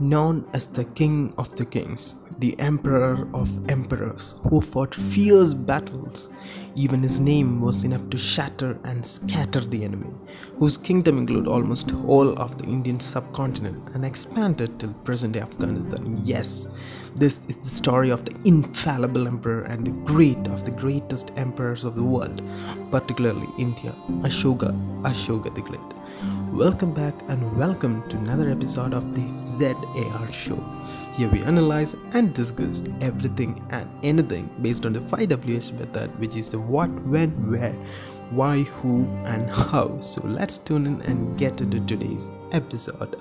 known as the King of the Kings, the Emperor of Emperors, who fought fierce battles. Even his name was enough to shatter and scatter the enemy, whose kingdom included almost all of the Indian subcontinent and expanded till present-day Afghanistan. Yes, this is the story of the infallible emperor and the great of the greatest emperors of the world, particularly India, Ashoka the Great. Welcome back and welcome to another episode of the ZAR show. Here we analyze and discuss everything and anything based on the 5Wh method, which is the what, when, where, why, who and how. So let's tune in and get into today's episode.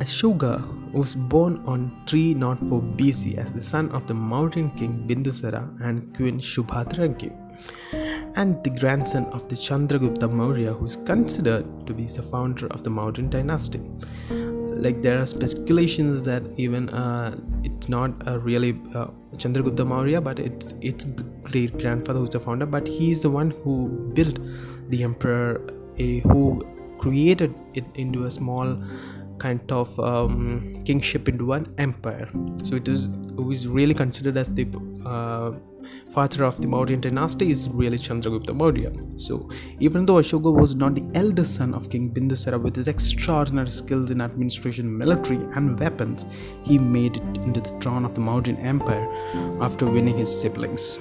Ashoka was born on 304 BC as the son of the Mauryan king Bindusara and Queen Shubhadrangi, and the grandson of the Chandragupta Maurya, who is considered to be the founder of the Mauryan dynasty. Like, there are speculations that even it's not really Chandragupta Maurya, but it's great grandfather who's the founder, but he is the one who built the emperor, who created it into a small kind of kingship into one empire. So it is really considered as the father of the Mauryan dynasty is really Chandragupta Maurya. So even though Ashoka was not the eldest son of King Bindusara, with his extraordinary skills in administration, military and weapons, he made it into the throne of the Mauryan empire after winning his siblings.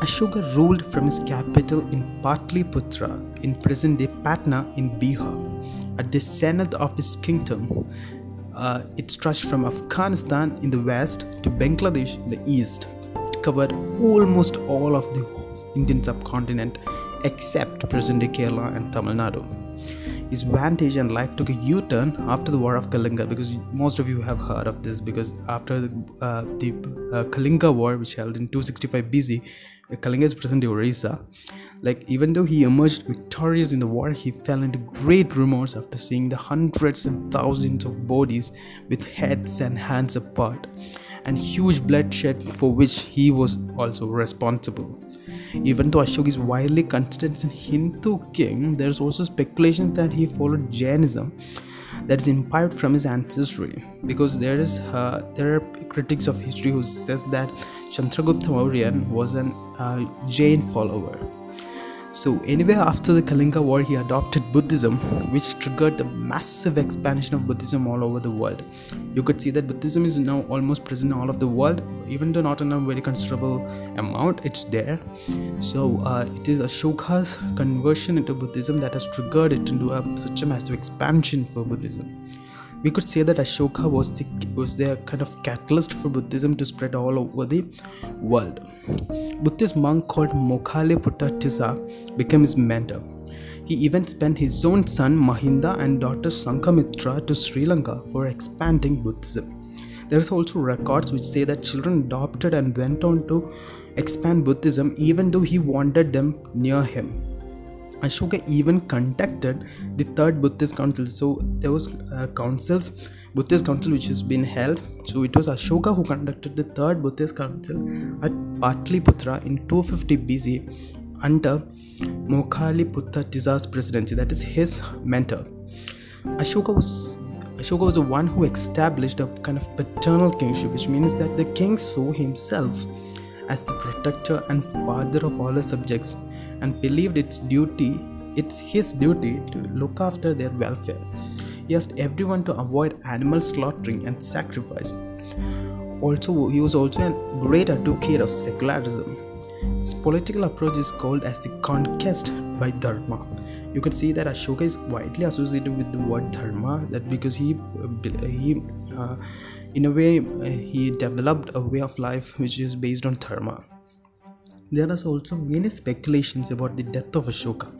Ashoka ruled from his capital in Pataliputra in present-day Patna in Bihar. At the zenith of his kingdom, it stretched from Afghanistan in the west to Bangladesh in the east. It covered almost all of the Indian subcontinent except present-day Kerala and Tamil Nadu. His vantage and life took a U-turn after the War of Kalinga, because most of you have heard of this, because after the Kalinga War, which held in 265 BC, Kalinga is present in Orissa. Like, even though he emerged victorious in the war, he fell into great remorse after seeing the hundreds and thousands of bodies with heads and hands apart, and huge bloodshed for which he was also responsible. Even though Ashoka is widely considered as a Hindu king, there is also speculations that he followed Jainism, that is inspired from his ancestry, because there are critics of history who says that Chandragupta Maurya was an Jain follower. So anyway, after the Kalinga War, he adopted Buddhism, which triggered the massive expansion of Buddhism all over the world. You could see that Buddhism is now almost present all over the world, even though not in a very considerable amount, it's there. So it is Ashoka's conversion into Buddhism that has triggered it into such a massive expansion for Buddhism. We could say that Ashoka was the kind of catalyst for Buddhism to spread all over the world. Buddhist monk called Moggaliputta-Tissa became his mentor. He even sent his own son Mahinda and daughter Sankamitra to Sri Lanka for expanding Buddhism. There is also records which say that children adopted and went on to expand Buddhism, even though he wanted them near him. Ashoka even conducted the third Buddhist council. So there was Buddhist council which has been held. So it was Ashoka who conducted the third Buddhist council at Pataliputra in 250 BC under Moggaliputta-Tissa's presidency, that is his mentor. Ashoka was the one who established a kind of paternal kingship, which means that the king saw himself as the protector and father of all his subjects, and believed it's his duty to look after their welfare. He asked everyone to avoid animal slaughtering and sacrifice. Also, he was also a great advocate of secularism. His political approach is called as the conquest by dharma. You can see that Ashoka is widely associated with the word dharma, that because he in a way he developed a way of life which is based on dharma. There are also many speculations about the death of Ashoka.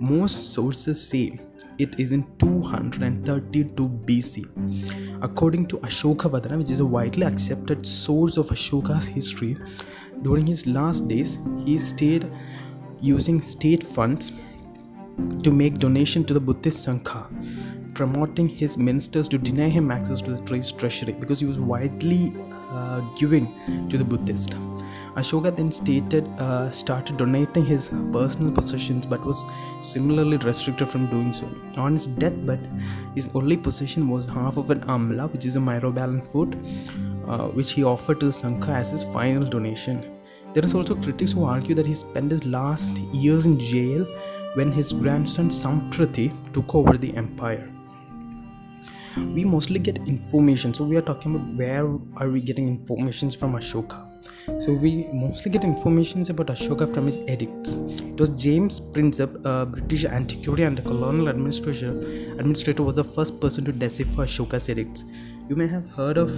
Most sources say it is in 232 BC. According to Ashokavadana, which is a widely accepted source of Ashoka's history, during his last days, he stayed using state funds to make donation to the Buddhist Sangha, promoting his ministers to deny him access to the treasury, because he was widely giving to the Buddhist. Ashoka then started donating his personal possessions but was similarly restricted from doing so. On his deathbed, his only possession was half of an amla, which is a myrobalan fruit, which he offered to the Sangha as his final donation. There is also critics who argue that he spent his last years in jail when his grandson Samprati took over the empire. We mostly get information, so we are talking about where are we getting informations from Ashoka. So we mostly get informations about Ashoka from his edicts. It was James Princep, a British antiquary and a colonial administrator, was the first person to decipher Ashoka's edicts. You may have heard of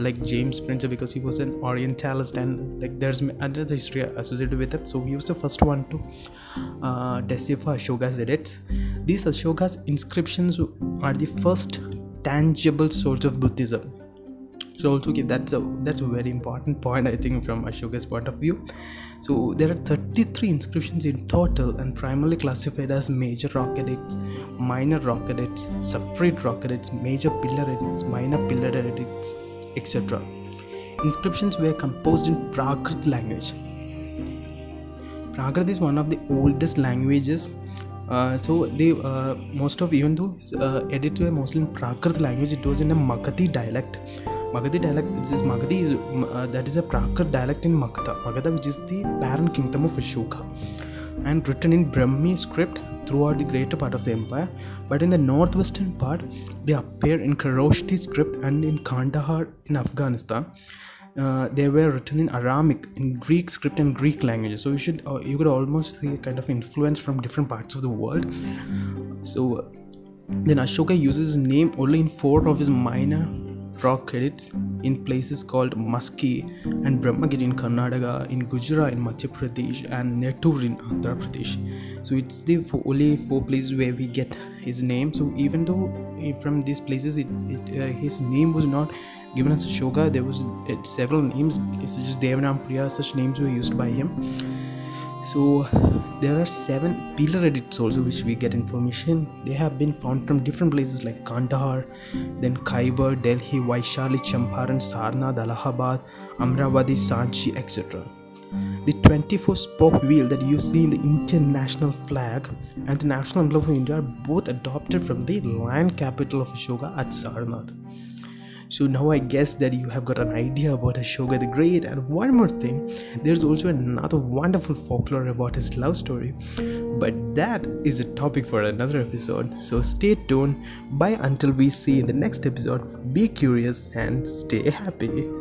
like James Princep because he was an Orientalist, and like there's another history associated with him. So he was the first one to decipher Ashoka's edicts. These Ashoka's inscriptions are the first tangible source of Buddhism. So also that's a very important point, I think, from Ashoka's point of view. So there are 33 inscriptions in total, and primarily classified as major rock edicts, minor rock edicts, separate rock edicts, major pillar edicts, minor pillar edicts, etc. Inscriptions were composed in Prakrit language. Prakrit is one of the oldest languages. So they most of, even though edits were mostly in Prakrit language, it was in a Magadhi dialect. Magadhi is a Prakrit dialect in Magadha, which is the parent kingdom of Ashoka, and written in Brahmi script throughout the greater part of the empire, but in the northwestern part they appear in Kharoshthi script, and in Kandahar in Afghanistan they were written in Aramic, in Greek script and Greek languages. So you could almost see a kind of influence from different parts of the world. So then Ashoka uses his name only in 4 of his minor rock edicts in places called Maski and Brahmagiri in Karnataka, in Gujarat in Madhya Pradesh, and Nettur in Andhra Pradesh. So it's the only 4 places where we get his name. So even though from these places his name was not given as Ashoka, there was several names such as Devanam Priya, such names were used by him. So there are 7 pillar edicts also which we get information. They have been found from different places like Kandahar, then Khyber, Delhi, Vaishali, Champaran, Sarnath, Allahabad, Amravati, Sanchi, etc. The 24 spoke wheel that you see in the Indian national flag and the national emblem of India are both adopted from the land capital of Ashoka at Sarnath. So now I guess that you have got an idea about Ashoka the Great. And one more thing, there's also another wonderful folklore about his love story, but that is a topic for another episode. So stay tuned. Bye until we see in the next episode. Be curious and stay happy.